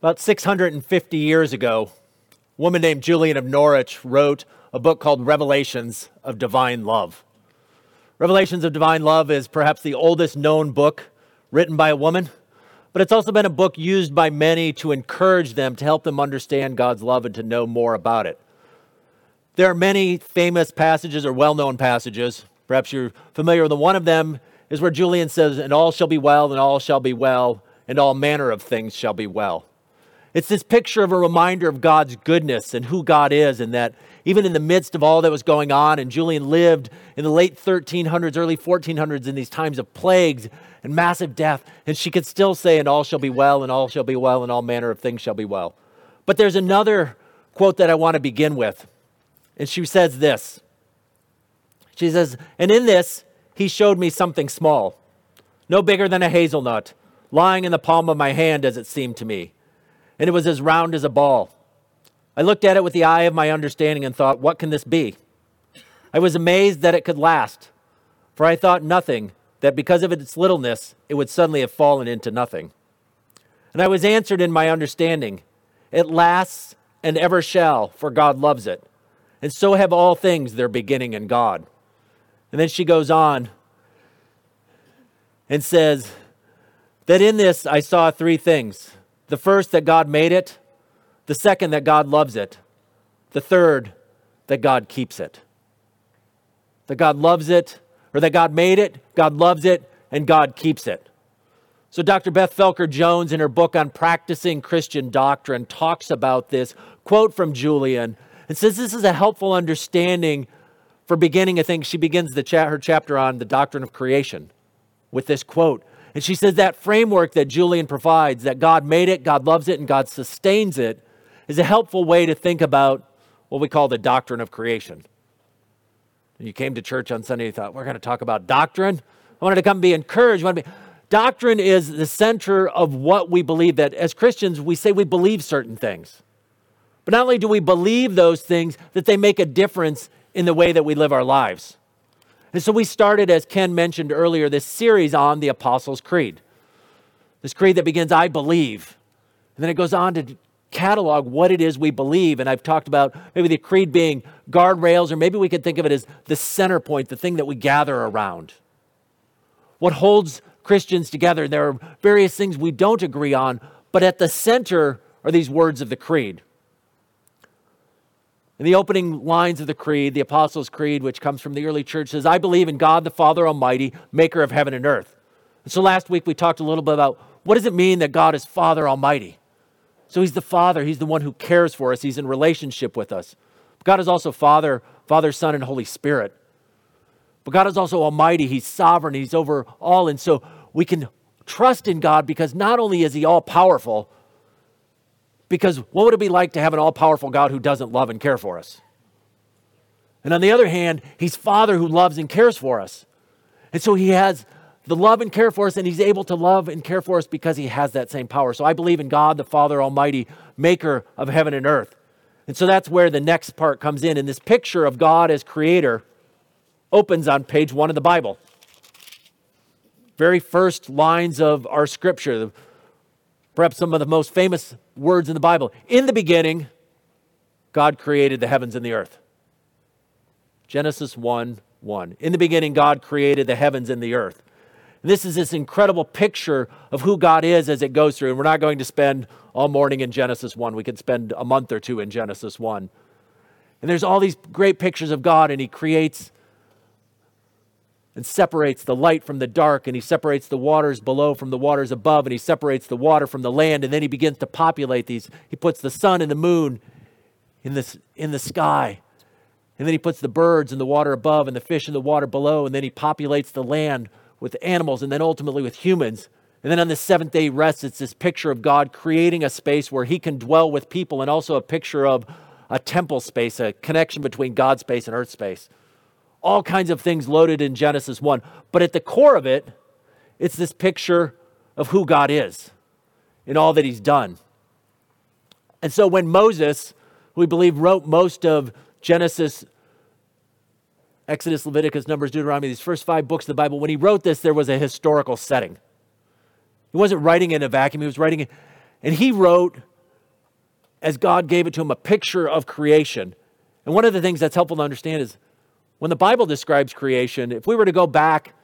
About 650 years ago, a woman named Julian of Norwich wrote a book called Revelations of Divine Love. Revelations of Divine Love is perhaps the oldest known book written by a woman, but it's also been a book used by many to encourage them, to help them understand God's love and to know more about it. There are many famous passages or well-known passages. Perhaps you're familiar with them. One of them is where Julian says, "And all shall be well, and all shall be well, and all manner of things shall be well." It's this picture of a reminder of God's goodness and who God is, and that even in the midst of all that was going on, and Julian lived in the late 1300s, early 1400s in these times of plagues and massive death, and she could still say, and all shall be well, and all shall be well, and all manner of things shall be well. But there's another quote that I want to begin with, and she says this. She says, "And in this, he showed me something small, no bigger than a hazelnut, lying in the palm of my hand as it seemed to me. And it was as round as a ball. I looked at it with the eye of my understanding and thought, what can this be? I was amazed that it could last, for I thought nothing, that because of its littleness, it would suddenly have fallen into nothing. And I was answered in my understanding, it lasts and ever shall, for God loves it. And so have all things their beginning in God." And then she goes on and says that in this I saw three things. The first, that God made it. The second, that God loves it. The third, that God keeps it. That God loves it, or that God made it, God loves it, and God keeps it. So Dr. Beth Felker-Jones, in her book on practicing Christian doctrine, talks about this quote from Julian and says this is a helpful understanding for beginning. I think she begins her chapter on the doctrine of creation with this quote. And she says that framework that Julian provides, that God made it, God loves it, and God sustains it, is a helpful way to think about what we call the doctrine of creation. And you came to church on Sunday, you thought, we're going to talk about doctrine. I wanted to come be encouraged. Doctrine is the center of what we believe, that as Christians, we say we believe certain things. But not only do we believe those things, that they make a difference in the way that we live our lives. And so we started, as Ken mentioned earlier, this series on the Apostles' Creed. This creed that begins, I believe. And then it goes on to catalog what it is we believe. And I've talked about maybe the creed being guardrails, or maybe we could think of it as the center point, the thing that we gather around. What holds Christians together? There are various things we don't agree on, but at the center are these words of the creed. In the opening lines of the creed, the Apostles' Creed, which comes from the early church, says, I believe in God, the Father Almighty, maker of heaven and earth. And so last week we talked a little bit about what does it mean that God is Father Almighty? So he's the Father. He's the one who cares for us. He's in relationship with us. But God is also Father, Son, and Holy Spirit. But God is also Almighty. He's sovereign. He's over all. And so we can trust in God because not only is he all-powerful, because what would it be like to have an all-powerful God who doesn't love and care for us? And on the other hand, he's Father who loves and cares for us. And so he has the love and care for us, and he's able to love and care for us because he has that same power. So I believe in God, the Father Almighty, maker of heaven and earth. And so that's where the next part comes in. And this picture of God as creator opens on page 1 of the Bible. Very first lines of our scripture, perhaps some of the most famous words in the Bible. In the beginning, God created the heavens and the earth. Genesis 1:1. In the beginning, God created the heavens and the earth. And this is this incredible picture of who God is as it goes through. And we're not going to spend all morning in Genesis 1. We could spend a month or two in Genesis 1. And there's all these great pictures of God, and he creates and separates the light from the dark, and he separates the waters below from the waters above, and he separates the water from the land, and then he begins to populate these. He puts the sun and the moon in the sky, and then he puts the birds in the water above and the fish in the water below, and then he populates the land with animals, and then ultimately with humans. And then on the seventh day rest, it's this picture of God creating a space where he can dwell with people, and also a picture of a temple space, a connection between God's space and earth space. All kinds of things loaded in Genesis 1. But at the core of it, it's this picture of who God is and all that he's done. And so when Moses, who we believe wrote most of Genesis, Exodus, Leviticus, Numbers, Deuteronomy, these first 5 books of the Bible, when he wrote this, there was a historical setting. He wasn't writing in a vacuum. He was writing, and he wrote as God gave it to him, a picture of creation. And one of the things that's helpful to understand is when the Bible describes creation, if we were to go back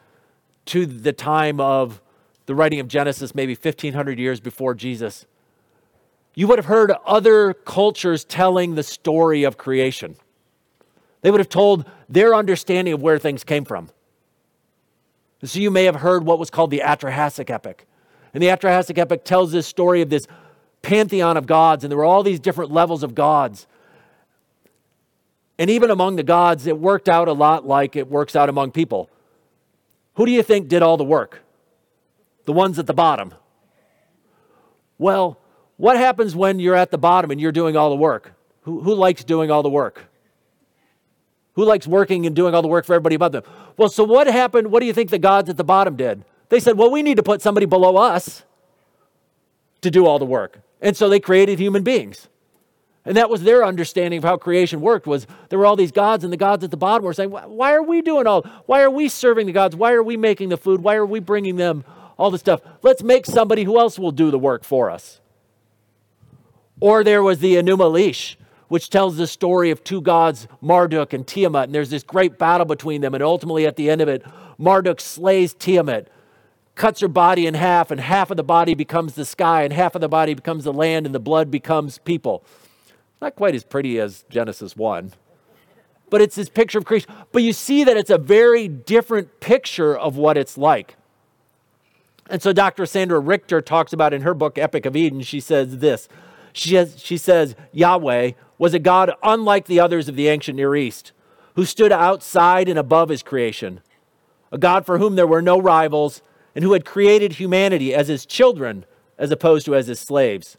to the time of the writing of Genesis, maybe 1,500 years before Jesus, you would have heard other cultures telling the story of creation. They would have told their understanding of where things came from. And so you may have heard what was called the Atrahasis epic. And the Atrahasis epic tells this story of this pantheon of gods, and there were all these different levels of gods. And even among the gods, it worked out a lot like it works out among people. Who do you think did all the work? The ones at the bottom. Well, what happens when you're at the bottom and you're doing all the work? Who likes doing all the work? Who likes working and doing all the work for everybody above them? Well, so what happened? What do you think the gods at the bottom did? They said, well, we need to put somebody below us to do all the work. And so they created human beings. And that was their understanding of how creation worked, was there were all these gods, and the gods at the bottom were saying, why are we serving the gods? Why are we making the food? Why are we bringing them all this stuff? Let's make somebody who else will do the work for us. Or there was the Enuma Elish, which tells the story of two gods, Marduk and Tiamat. And there's this great battle between them. And ultimately at the end of it, Marduk slays Tiamat, cuts her body in half, and half of the body becomes the sky, and half of the body becomes the land, and the blood becomes people. Not quite as pretty as Genesis 1. But it's this picture of creation. But you see that it's a very different picture of what it's like. And so Dr. Sandra Richter talks about in her book, Epic of Eden, she says this. She says, Yahweh was a God unlike the others of the ancient Near East, who stood outside and above his creation, a God for whom there were no rivals, and who had created humanity as his children as opposed to as his slaves.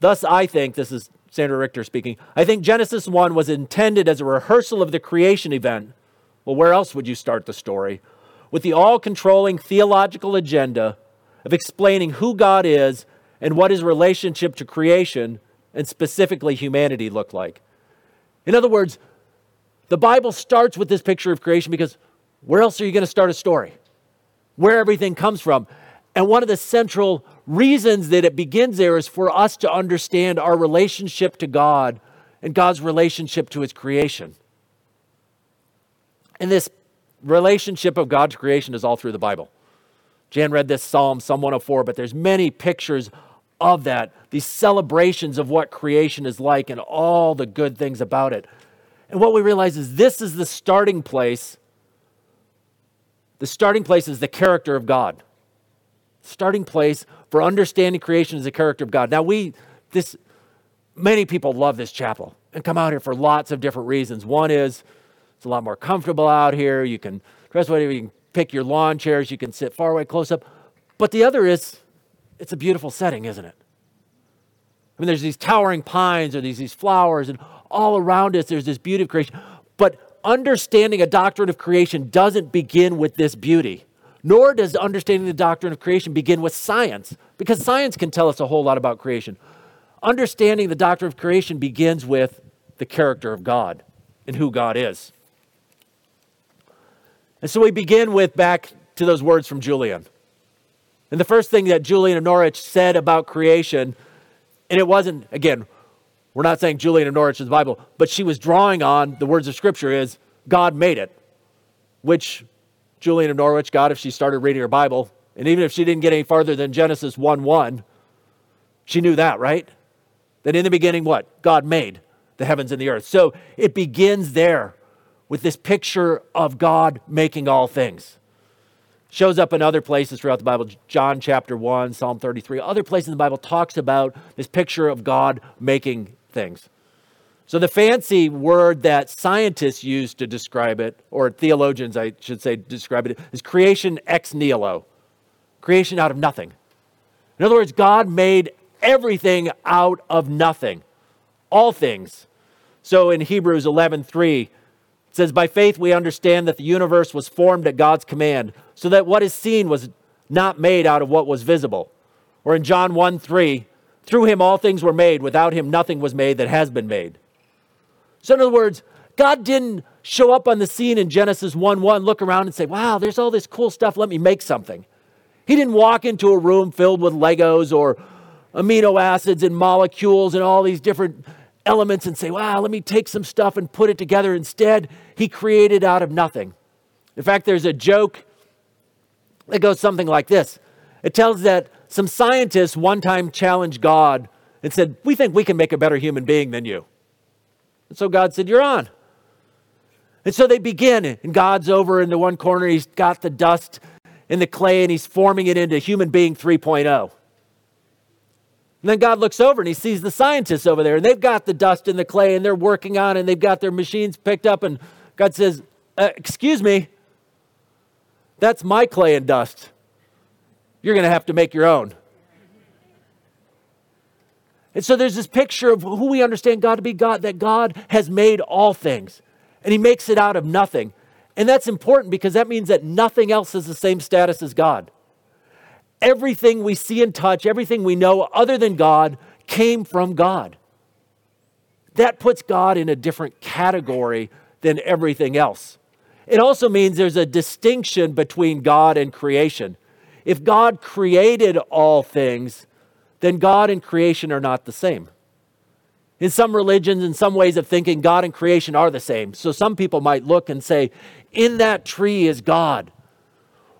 Thus, I think, this is Sandra Richter speaking, I think Genesis 1 was intended as a rehearsal of the creation event. Well, where else would you start the story? With the all-controlling theological agenda of explaining who God is and what his relationship to creation and specifically humanity looked like. In other words, the Bible starts with this picture of creation because where else are you going to start a story? Where everything comes from. And one of the central reasons that it begins there is for us to understand our relationship to God and God's relationship to his creation. And this relationship of God to creation is all through the Bible. Jan read this Psalm 104, but there's many pictures of that, these celebrations of what creation is like and all the good things about it. And what we realize is this is the starting place. The starting place is the character of God. Starting place for understanding creation is the character of God. Now many people love this chapel and come out here for lots of different reasons. One is it's a lot more comfortable out here. You can dress whatever, you can pick your lawn chairs, you can sit far away, close up. But the other is it's a beautiful setting, isn't it? I mean, there's these towering pines or these flowers, and all around us there's this beauty of creation. But understanding a doctrine of creation doesn't begin with this beauty. Nor does understanding the doctrine of creation begin with science, because science can tell us a whole lot about creation. Understanding the doctrine of creation begins with the character of God and who God is. And so we begin with back to those words from Julian. And the first thing that Julian of Norwich said about creation, and it wasn't, again, we're not saying Julian of Norwich is the Bible, but she was drawing on the words of Scripture is, God made it, which Julian of Norwich got if she started reading her Bible. And even if she didn't get any farther than Genesis 1:1, she knew that, right? That in the beginning, what? God made the heavens and the earth. So it begins there with this picture of God making all things. Shows up in other places throughout the Bible. John chapter 1, Psalm 33. Other places in the Bible talks about this picture of God making things. So the fancy word that scientists use to describe it, or theologians, I should say, describe it, is creation ex nihilo. Creation out of nothing. In other words, God made everything out of nothing. All things. So in Hebrews 11:3, it says, by faith we understand that the universe was formed at God's command, so that what is seen was not made out of what was visible. Or in John 1:3, through him all things were made. Without him nothing was made that has been made. So in other words, God didn't show up on the scene in Genesis 1:1, look around and say, wow, there's all this cool stuff, let me make something. He didn't walk into a room filled with Legos or amino acids and molecules and all these different elements and say, wow, let me take some stuff and put it together. Instead, he created out of nothing. In fact, there's a joke that goes something like this. It tells that some scientists one time challenged God and said, we think we can make a better human being than you. And so God said, you're on. And so they begin, and God's over in the one corner. He's got the dust and the clay, and he's forming it into human being 3.0. And then God looks over and he sees the scientists over there, and they've got the dust and the clay, and they're working on it, and they've got their machines picked up. And God says, excuse me, that's my clay and dust. You're going to have to make your own. And so there's this picture of who we understand God to be, God, that God has made all things, and he makes it out of nothing. And that's important because that means that nothing else is the same status as God. Everything we see and touch, everything we know other than God came from God. That puts God in a different category than everything else. It also means there's a distinction between God and creation. If God created all things, then God and creation are not the same. In some religions and some ways of thinking, God and creation are the same. So some people might look and say, in that tree is God,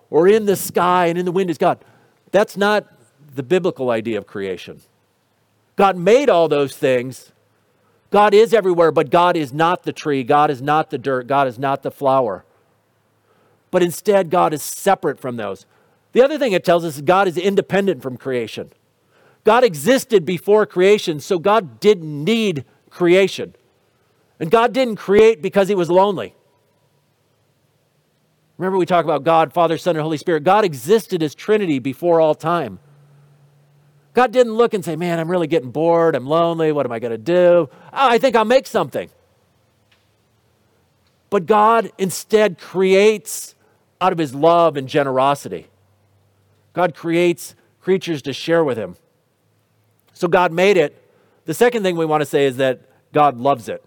or in the sky and in the wind is God. That's not the biblical idea of creation. God made all those things. God is everywhere, but God is not the tree. God is not the dirt. God is not the flower. But instead, God is separate from those. The other thing it tells us is God is independent from creation. God existed before creation, so God didn't need creation. And God didn't create because he was lonely. Remember, we talk about God, Father, Son, and Holy Spirit. God existed as Trinity before all time. God didn't look and say, man, I'm really getting bored. I'm lonely. What am I going to do? I think I'll make something. But God instead creates out of his love and generosity. God creates creatures to share with him. So God made it. The second thing we want to say is that God loves it.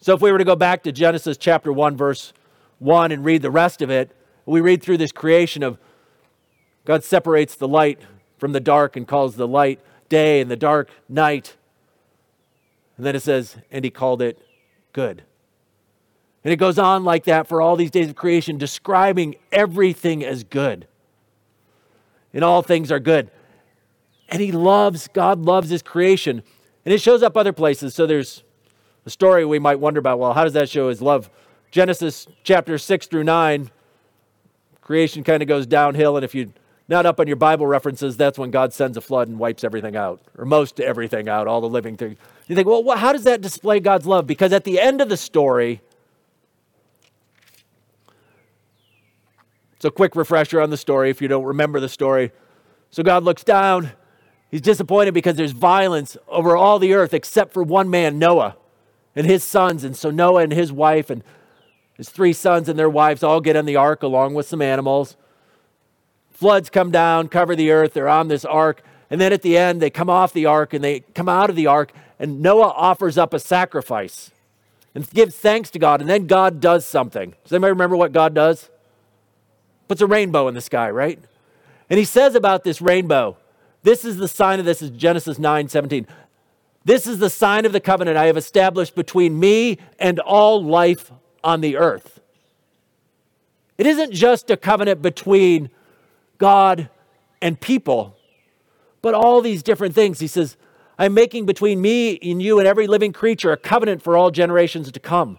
So if we were to go back to Genesis chapter 1, verse 1 and read the rest of it, we read through this creation of God separates the light from the dark and calls the light day and the dark night. And then it says, and he called it good. And it goes on like that for all these days of creation, describing everything as good. And all things are good. And God loves his creation. And it shows up other places. So there's a story we might wonder about, well, how does that show his love? Genesis chapter 6-9, creation kind of goes downhill. And if you're not up on your Bible references, that's when God sends a flood and wipes everything out, or most everything out, all the living things. You think, well, how does that display God's love? Because at the end of the story, so quick refresher on the story if you don't remember the story. So God looks down. He's disappointed because there's violence over all the earth except for one man, Noah, and his sons. And so Noah and his wife and his three sons and their wives all get on the ark along with some animals. Floods come down, cover the earth. They're on this ark. And then at the end, they come off the ark and they come out of the ark. And Noah offers up a sacrifice and gives thanks to God. And then God does something. Does anybody remember what God does? Puts a rainbow in the sky, right? And he says about this rainbow, this is the sign of this, is Genesis 9:17. This is the sign of the covenant I have established between me and all life on the earth. It isn't just a covenant between God and people, but all these different things. He says, I'm making between me and you and every living creature a covenant for all generations to come.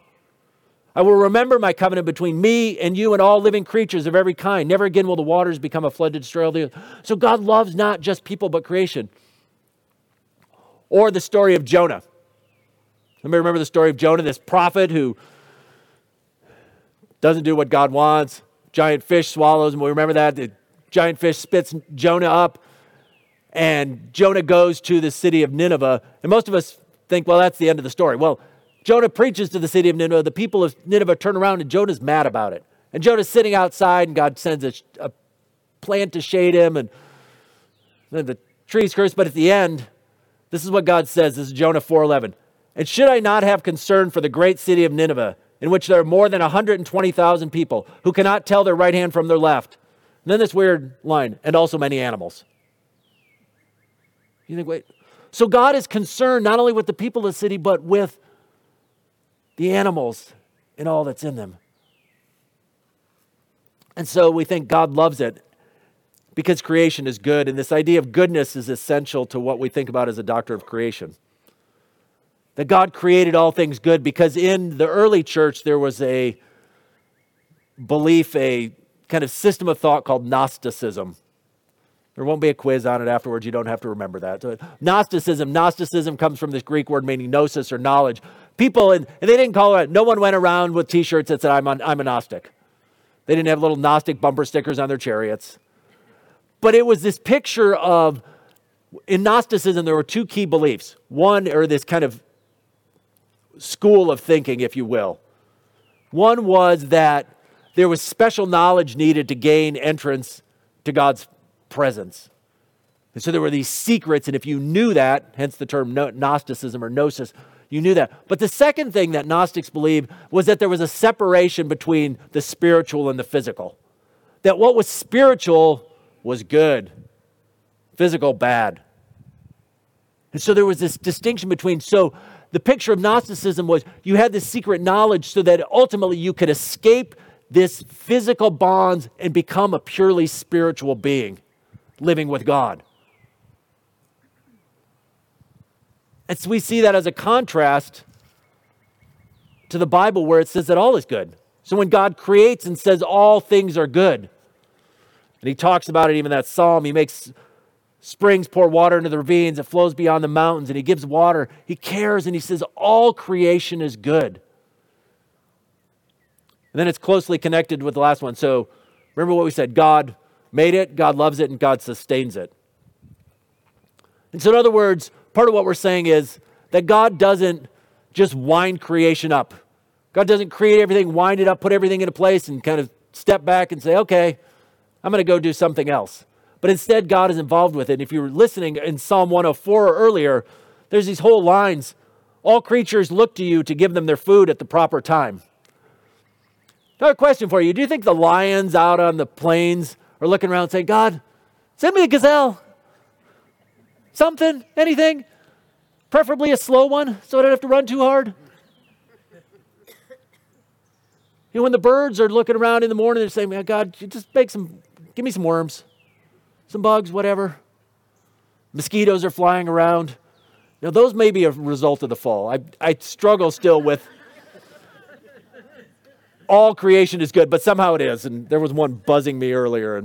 I will remember my covenant between me and you and all living creatures of every kind. Never again will the waters become a flood to destroy all the earth. So God loves not just people, but creation. Or the story of Jonah. Somebody remember the story of Jonah, this prophet who doesn't do what God wants. Giant fish swallows him. We remember that. The giant fish spits Jonah up. And Jonah goes to the city of Nineveh. And most of us think, well, that's the end of the story. Well, Jonah preaches to the city of Nineveh. The people of Nineveh turn around and Jonah's mad about it. And Jonah's sitting outside and God sends a plant to shade him and then the tree's cursed. But at the end, this is what God says. This is Jonah 4:11. And should I not have concern for the great city of Nineveh, in which there are more than 120,000 people who cannot tell their right hand from their left? And then this weird line, and also many animals. You think, wait. So God is concerned not only with the people of the city, but with the animals and all that's in them. And so we think God loves it because creation is good. And this idea of goodness is essential to what we think about as a doctrine of creation. That God created all things good, because in the early church, there was a belief, a kind of system of thought called Gnosticism. There won't be a quiz on it afterwards. You don't have to remember that. So Gnosticism comes from this Greek word meaning gnosis or knowledge. People, and they didn't call it, no one went around with t-shirts that said, I'm a Gnostic. They didn't have little Gnostic bumper stickers on their chariots. But it was this picture of, in Gnosticism, there were two key beliefs. One, or this kind of school of thinking, if you will. One was that there was special knowledge needed to gain entrance to God's presence. And so there were these secrets, and if you knew that, hence the term Gnosticism or gnosis, you knew that. But the second thing that Gnostics believed was that there was a separation between the spiritual and the physical. That what was spiritual was good, physical bad. And so there was this distinction between, so the picture of Gnosticism was you had this secret knowledge so that ultimately you could escape this physical bonds and become a purely spiritual being, living with God. And so we see that as a contrast to the Bible where it says that all is good. So when God creates and says all things are good, and he talks about it even in that Psalm, he makes springs pour water into the ravines, it flows beyond the mountains, and he gives water. He cares and he says all creation is good. And then it's closely connected with the last one. So remember what we said, God made it, God loves it, and God sustains it. And so in other words, part of what we're saying is that God doesn't just wind creation up. God doesn't create everything, wind it up, put everything into place, and kind of step back and say, okay, I'm going to go do something else. But instead, God is involved with it. And if you were listening in Psalm 104 or earlier, there's these whole lines, all creatures look to you to give them their food at the proper time. Another question for you. Do you think the lions out on the plains are looking around saying, God, send me a gazelle? Something, anything, preferably a slow one so I don't have to run too hard. You know, when the birds are looking around in the morning, they're saying, man, God, just give me some worms, some bugs, whatever. Mosquitoes are flying around. Now, those may be a result of the fall. I struggle still with all creation is good, but somehow it is. And there was one buzzing me earlier.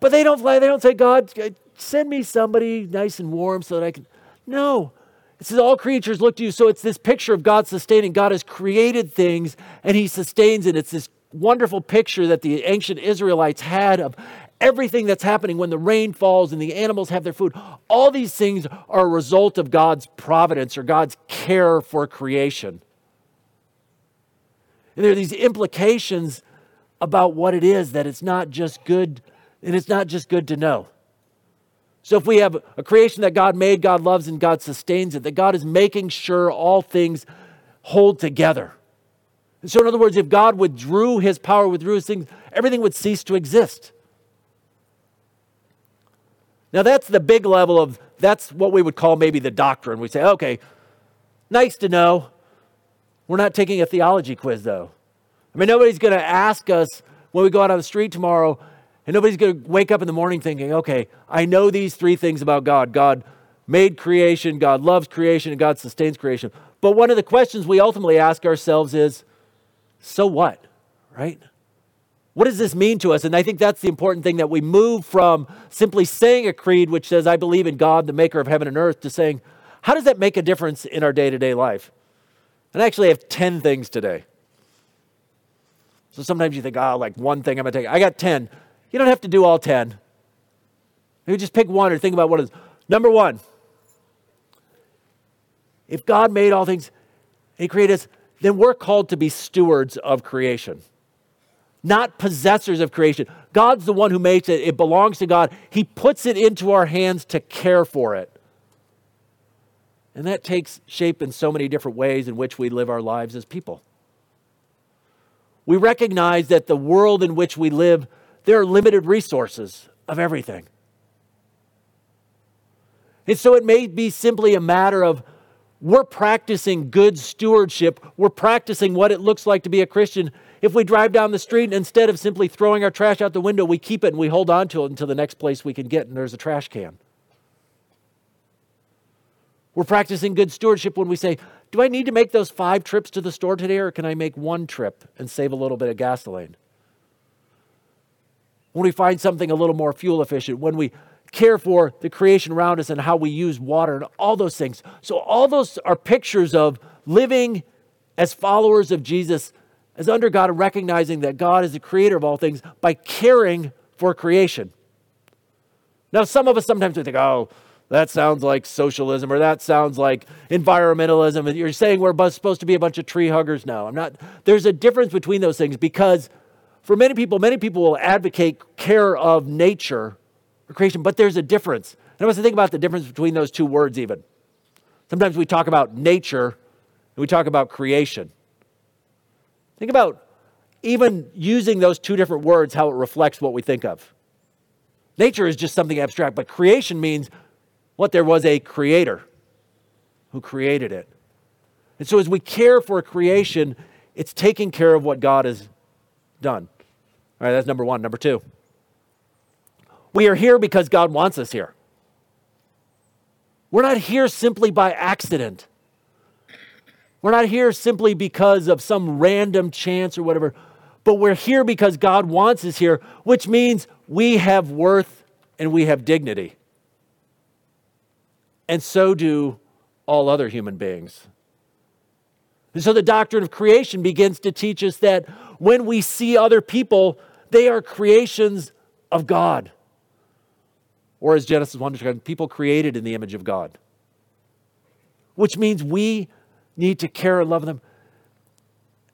But they don't fly. They don't say, God, send me somebody nice and warm so that I can. No. It says all creatures look to you. So it's this picture of God sustaining. God has created things and he sustains it. It's this wonderful picture that the ancient Israelites had of everything that's happening when the rain falls and the animals have their food. All these things are a result of God's providence or God's care for creation. And there are these implications about what it is, that it's not just good, and it's not just good to know. So if we have a creation that God made, God loves, and God sustains it, that God is making sure all things hold together. And so in other words, if God withdrew his power, withdrew his things, everything would cease to exist. Now that's the big level of, that's what we would call maybe the doctrine. We say, okay, nice to know. We're not taking a theology quiz though. I mean, nobody's going to ask us when we go out on the street tomorrow. And nobody's going to wake up in the morning thinking, okay, I know these three things about God. God made creation, God loves creation, and God sustains creation. But one of the questions we ultimately ask ourselves is, so what, right? What does this mean to us? And I think that's the important thing, that we move from simply saying a creed, which says, I believe in God, the maker of heaven and earth, to saying, how does that make a difference in our day-to-day life? And I actually have 10 things today. So sometimes you think, like one thing I'm going to take. I got 10. You don't have to do all 10. Maybe just pick one or think about what it is. Number one, if God made all things and he created us, then we're called to be stewards of creation, not possessors of creation. God's the one who makes it. It belongs to God. He puts it into our hands to care for it. And that takes shape in so many different ways in which we live our lives as people. We recognize that the world in which we live, there are limited resources of everything. And so it may be simply a matter of we're practicing good stewardship. We're practicing what it looks like to be a Christian. If we drive down the street, and instead of simply throwing our trash out the window, we keep it and we hold on to it until the next place we can get, and there's a trash can. We're practicing good stewardship when we say, do I need to make those 5 trips to the store today, or can I make one trip and save a little bit of gasoline? When we find something a little more fuel efficient, when we care for the creation around us and how we use water and all those things. So all those are pictures of living as followers of Jesus, as under God, and recognizing that God is the creator of all things by caring for creation. Now, some of us sometimes we think, oh, that sounds like socialism, or that sounds like environmentalism. And you're saying we're supposed to be a bunch of tree huggers. No, I'm not. There's a difference between those things, because for many people will advocate care of nature or creation, but there's a difference. And I want to think about the difference between those two words even. Sometimes we talk about nature and we talk about creation. Think about even using those two different words, how it reflects what we think of. Nature is just something abstract, but creation means what there was a creator who created it. And so as we care for creation, it's taking care of what God has done. All right, that's number one. Number two, we are here because God wants us here. We're not here simply by accident. We're not here simply because of some random chance or whatever, but we're here because God wants us here, which means we have worth and we have dignity. And so do all other human beings. And so the doctrine of creation begins to teach us that when we see other people, they are creations of God. Or as Genesis 1 describes, people created in the image of God. Which means we need to care and love them.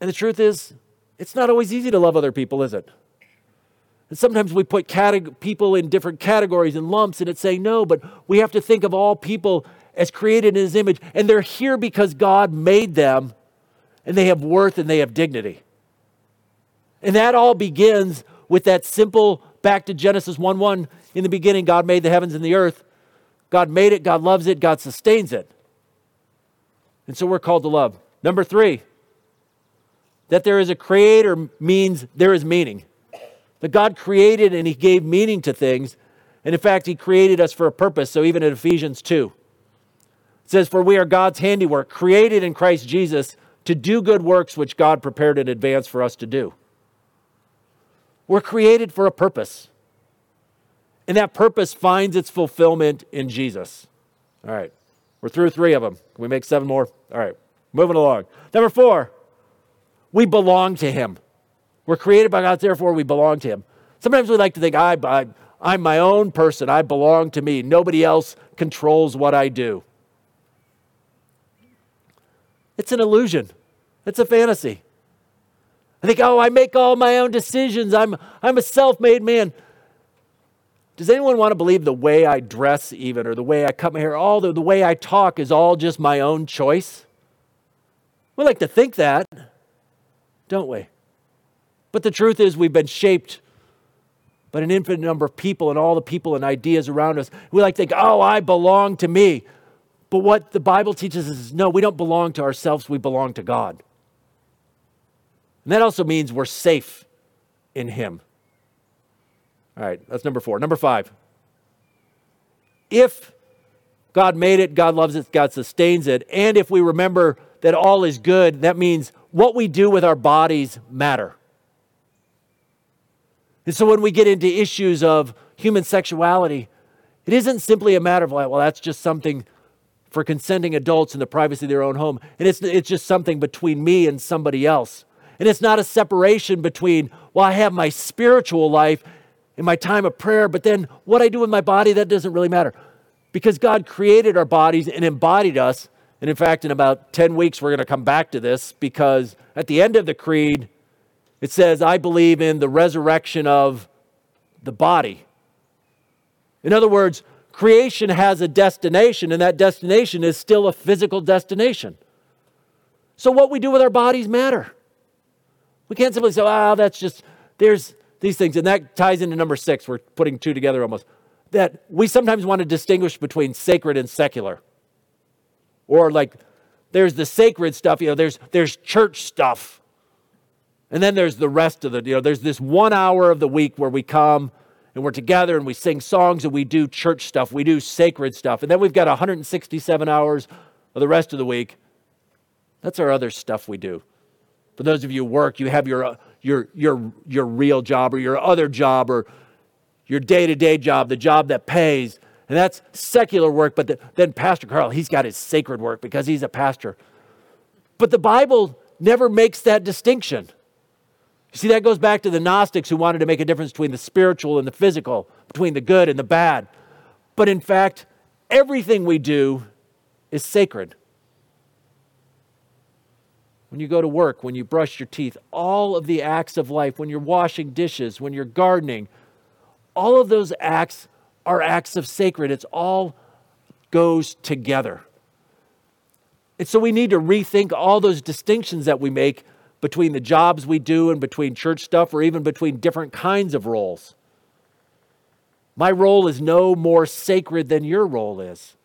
And the truth is, it's not always easy to love other people, is it? And sometimes we put people in different categories and lumps, and it's saying no, but we have to think of all people as created in his image, and they're here because God made them, and they have worth and they have dignity. And that all begins with that simple, back to Genesis 1:1, in the beginning, God made the heavens and the earth. God made it, God loves it, God sustains it. And so we're called to love. Number three, that there is a creator means there is meaning. That God created and he gave meaning to things. And in fact, he created us for a purpose. So even in Ephesians 2, it says, for we are God's handiwork, created in Christ Jesus to do good works, which God prepared in advance for us to do. We're created for a purpose. And that purpose finds its fulfillment in Jesus. All right. We're through 3 of them. Can we make 7 more? All right, moving along. Number 4, we belong to him. We're created by God, therefore we belong to him. Sometimes we like to think, I'm my own person. I belong to me. Nobody else controls what I do. It's an illusion. It's a fantasy. I think, I make all my own decisions. I'm a self-made man. Does anyone want to believe the way I dress even, or the way I cut my hair, all the way I talk is all just my own choice? We like to think that, don't we? But the truth is we've been shaped by an infinite number of people and all the people and ideas around us. We like to think, I belong to me. But what the Bible teaches us is, no, we don't belong to ourselves. We belong to God. And that also means we're safe in him. All right, that's number 4. Number 5, if God made it, God loves it, God sustains it, and if we remember that all is good, that means what we do with our bodies matter. And so when we get into issues of human sexuality, it isn't simply a matter of like, well, that's just something for consenting adults in the privacy of their own home. And it's just something between me and somebody else. And it's not a separation between, well, I have my spiritual life in my time of prayer, but then what I do with my body, that doesn't really matter. Because God created our bodies and embodied us. And in fact, in about 10 weeks, we're going to come back to this, because at the end of the creed, it says, I believe in the resurrection of the body. In other words, creation has a destination, and that destination is still a physical destination. So what we do with our bodies matter. We can't simply say, that's just, there's these things. And that ties into number 6. We're putting 2 together almost. that we sometimes want to distinguish between sacred and secular. Or like, there's the sacred stuff, you know, there's church stuff. And then there's the rest of the, you know, there's this 1 hour of the week where we come and we're together and we sing songs and we do church stuff, we do sacred stuff. And then we've got 167 hours of the rest of the week. That's our other stuff we do. For those of you who work, you have your real job or your other job or your day-to-day job, the job that pays. And that's secular work, but then Pastor Carl, he's got his sacred work because he's a pastor. But the Bible never makes that distinction. You see, that goes back to the Gnostics who wanted to make a difference between the spiritual and the physical, between the good and the bad. But in fact, everything we do is sacred. When you go to work, when you brush your teeth, all of the acts of life, when you're washing dishes, when you're gardening, all of those acts are acts of sacred. It's all goes together. And so we need to rethink all those distinctions that we make between the jobs we do and between church stuff or even between different kinds of roles. My role is no more sacred than your role is.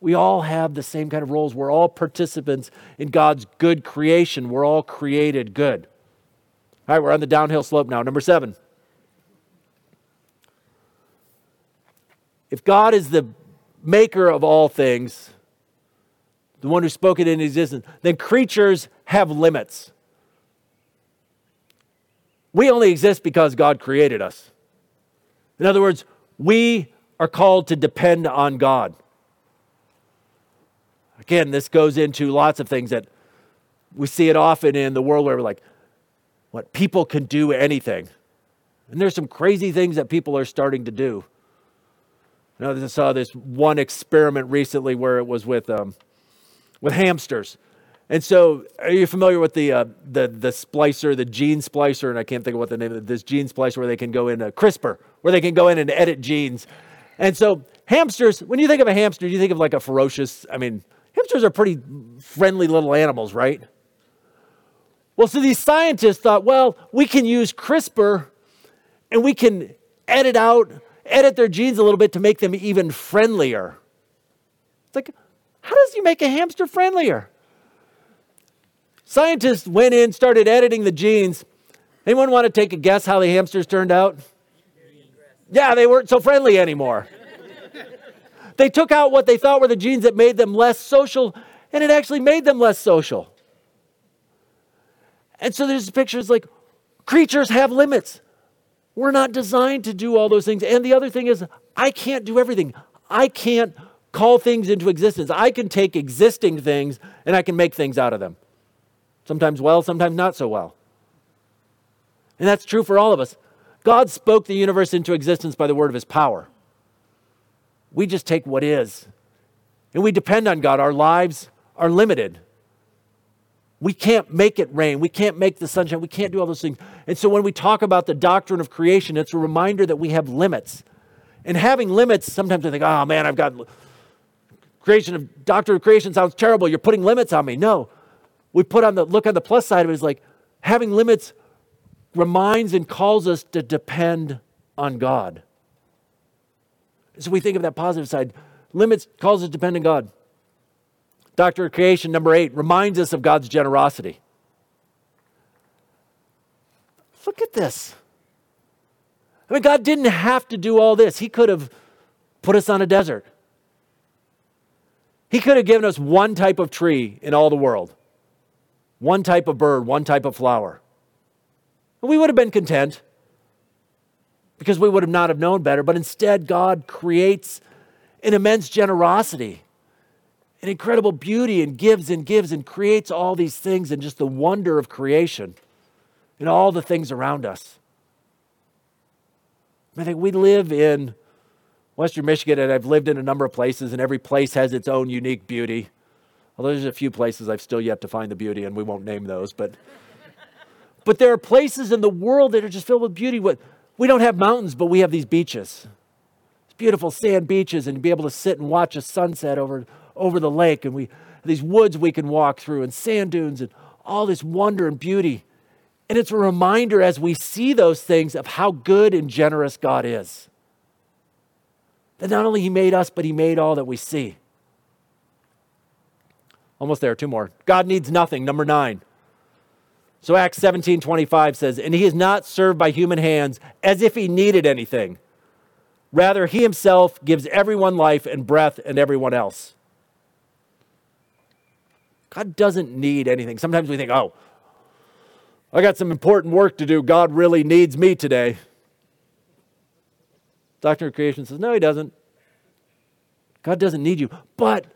We all have the same kind of roles. We're all participants in God's good creation. We're all created good. All right, we're on the downhill slope now. Number 7. If God is the maker of all things, the one who spoke it into existence, then creatures have limits. We only exist because God created us. In other words, we are called to depend on God. Again, this goes into lots of things that we see it often in the world where we're like, what, people can do anything. And there's some crazy things that people are starting to do. I saw this one experiment recently where it was with hamsters. And so, are you familiar with the splicer, the gene splicer? And I can't think of what the name of this gene splicer where they can go in CRISPR, where they can go in and edit genes. And so, hamsters. When you think of a hamster, you think of like a ferocious. I mean, hamsters are pretty friendly little animals, right? Well, so these scientists thought, well, we can use CRISPR, and we can edit their genes a little bit to make them even friendlier. It's like, how does you make a hamster friendlier? Scientists went in, started editing the genes. Anyone want to take a guess how the hamsters turned out? Yeah, they weren't so friendly anymore. They took out what they thought were the genes that made them less social, and it actually made them less social. And so there's pictures like, creatures have limits. We're not designed to do all those things. And the other thing is, I can't do everything. I can't call things into existence. I can take existing things and I can make things out of them. Sometimes well, sometimes not so well. And that's true for all of us. God spoke the universe into existence by the word of his power. We just take what is. And we depend on God. Our lives are limited. We can't make it rain. We can't make the sunshine. We can't do all those things. And so when we talk about the doctrine of creation, it's a reminder that we have limits. And having limits, sometimes I think, oh man, I've got doctrine of creation sounds terrible. You're putting limits on me. No, we look on the plus side of it is like having limits reminds and calls us to depend on God. So we think of that positive side. Limits calls us to depend on God. Doctrine of creation, number 8, reminds us of God's generosity. Look at this. I mean, God didn't have to do all this. He could have put us on a desert. He could have given us one type of tree in all the world. One type of bird, one type of flower. And we would have been content because we would have not have known better. But instead, God creates an immense generosity, an incredible beauty, and gives and creates all these things and just the wonder of creation and all the things around us. I think we live in Western Michigan, and I've lived in a number of places, and every place has its own unique beauty. Although there's a few places I've still yet to find the beauty, and we won't name those. But there are places in the world that are just filled with beauty. We don't have mountains, but we have these beaches. It's beautiful sand beaches, and to be able to sit and watch a sunset over the lake, and we these woods we can walk through, and sand dunes, and all this wonder and beauty. And it's a reminder as we see those things of how good and generous God is. That not only he made us, but he made all that we see. Almost there, two more. God needs nothing, number 9. So Acts 17:25 says, and he is not served by human hands as if he needed anything. Rather, he himself gives everyone life and breath and everyone else. God doesn't need anything. Sometimes we think, oh, I got some important work to do. God really needs me today. Doctrine of Creation says, no, he doesn't. God doesn't need you, but the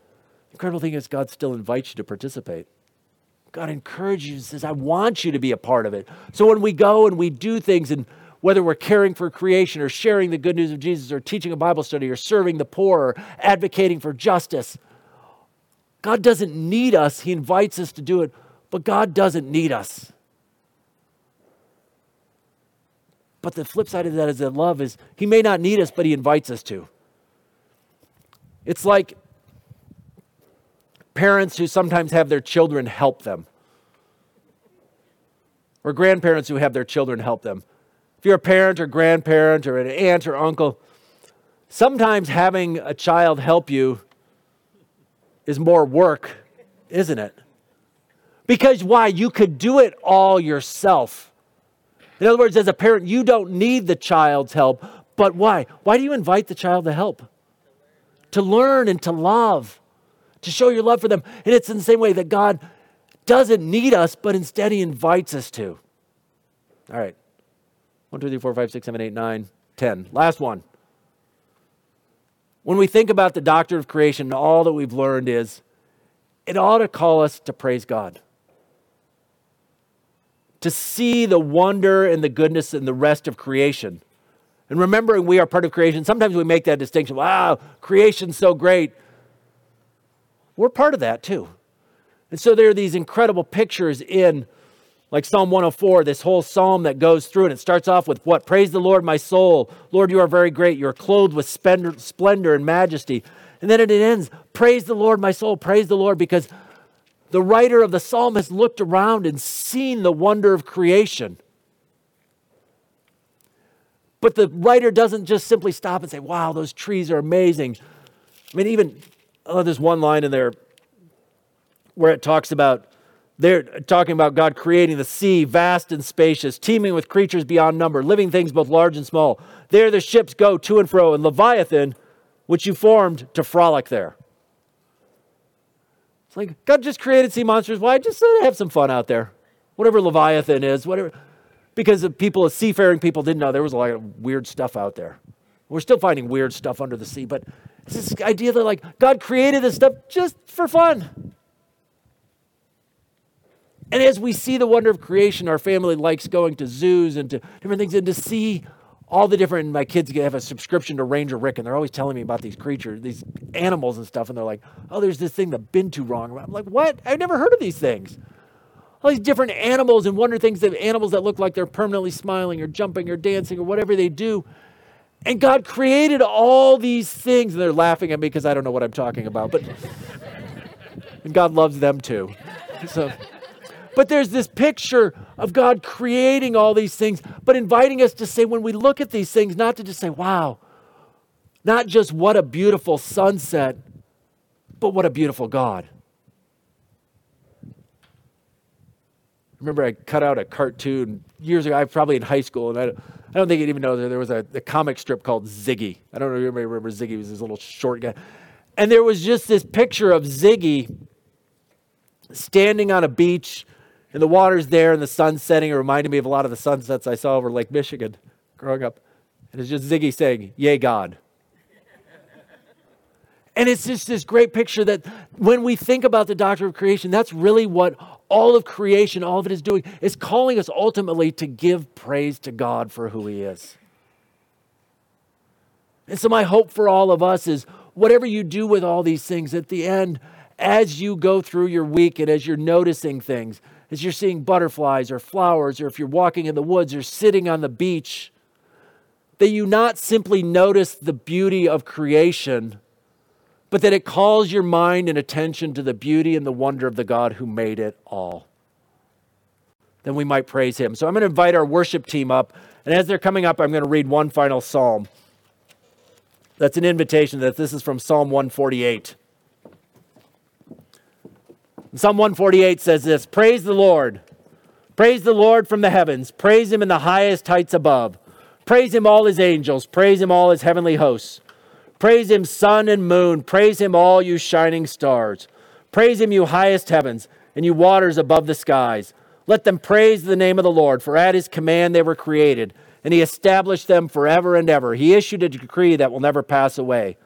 incredible thing is God still invites you to participate. God encourages you and says, I want you to be a part of it. So when we go and we do things, and whether we're caring for creation or sharing the good news of Jesus or teaching a Bible study or serving the poor or advocating for justice, God doesn't need us. He invites us to do it, but God doesn't need us. But the flip side of that is that love is, he may not need us, but he invites us to. It's like parents who sometimes have their children help them, or grandparents who have their children help them. If you're a parent or grandparent or an aunt or uncle, sometimes having a child help you is more work, isn't it? Because why? You could do it all yourself. In other words, as a parent, you don't need the child's help, but why? Why do you invite the child to help? To learn and to love, to show your love for them. And it's in the same way that God doesn't need us, but instead he invites us to. All right. 1, 2, 3, 4, 5, 6, 7, 8, 9, 10. Last one. When we think about the doctrine of creation, all that we've learned is it ought to call us to praise God. To see the wonder and the goodness and the rest of creation. And remembering we are part of creation, sometimes we make that distinction. Wow, creation's so great. We're part of that too. And so there are these incredible pictures in, like Psalm 104, this whole psalm that goes through, and it starts off with what? Praise the Lord, my soul. Lord, you are very great. You are clothed with splendor and majesty. And then it ends, praise the Lord, my soul. Praise the Lord, because the writer of the psalm has looked around and seen the wonder of creation. But the writer doesn't just simply stop and say, wow, those trees are amazing. I mean, even, oh, there's one line in there where it talks about, they're talking about God creating the sea, vast and spacious, teeming with creatures beyond number, living things both large and small. There the ships go to and fro, and Leviathan, which you formed, to frolic there. It's like, God just created sea monsters. Why? Just so to have some fun out there. Whatever Leviathan is, whatever. Because people, seafaring people, didn't know there was a lot of weird stuff out there. We're still finding weird stuff under the sea, but it's this idea that like God created this stuff just for fun. And as we see the wonder of creation, our family likes going to zoos and to different things, and to see all the different, my kids have a subscription to Ranger Rick, and they're always telling me about these creatures, these animals and stuff, and they're like, oh, there's this thing, the binturong. I'm like, what? I've never heard of these things. All these different animals and wonder things, animals that look like they're permanently smiling or jumping or dancing or whatever they do. And God created all these things, and they're laughing at me because I don't know what I'm talking about, but and God loves them too. So... but there's this picture of God creating all these things, but inviting us to say, when we look at these things, not to just say, wow, not just what a beautiful sunset, but what a beautiful God. Remember, I cut out a cartoon years ago, I was probably in high school, and I don't think you'd even know that there was a comic strip called Ziggy. I don't know if anybody remembers Ziggy. He was this little short guy. And there was just this picture of Ziggy standing on a beach, and the water's there and the sun's setting. It reminded me of a lot of the sunsets I saw over Lake Michigan growing up. And it's just Ziggy saying, yay, God. And it's just this great picture that when we think about the doctrine of creation, that's really what all of creation, all of it is doing, is calling us ultimately to give praise to God for who he is. And so my hope for all of us is whatever you do with all these things, at the end, as you go through your week and as you're noticing things, as you're seeing butterflies or flowers, or if you're walking in the woods or sitting on the beach, that you not simply notice the beauty of creation, but that it calls your mind and attention to the beauty and the wonder of the God who made it all. Then we might praise him. So I'm going to invite our worship team up, and as they're coming up, I'm going to read one final psalm. That's an invitation that this is from Psalm 148. Psalm 148 says this, "Praise the Lord. Praise the Lord from the heavens. Praise him in the highest heights above. Praise him, all his angels. Praise him, all his heavenly hosts. Praise him, sun and moon. Praise him, all you shining stars. Praise him, you highest heavens, and you waters above the skies. Let them praise the name of the Lord, for at his command they were created, and he established them forever and ever. He issued a decree that will never pass away.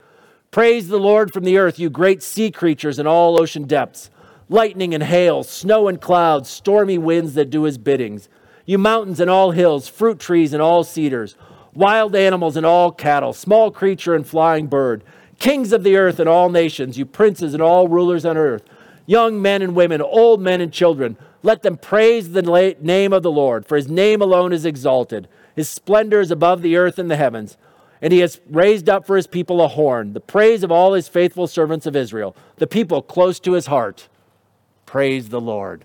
Praise the Lord from the earth, you great sea creatures in all ocean depths. Lightning and hail, snow and clouds, stormy winds that do his biddings. You mountains and all hills, fruit trees and all cedars, wild animals and all cattle, small creature and flying bird, kings of the earth and all nations, you princes and all rulers on earth, young men and women, old men and children, let them praise the name of the Lord, for his name alone is exalted. His splendor is above the earth and the heavens, and he has raised up for his people a horn, the praise of all his faithful servants of Israel, the people close to his heart. Praise the Lord."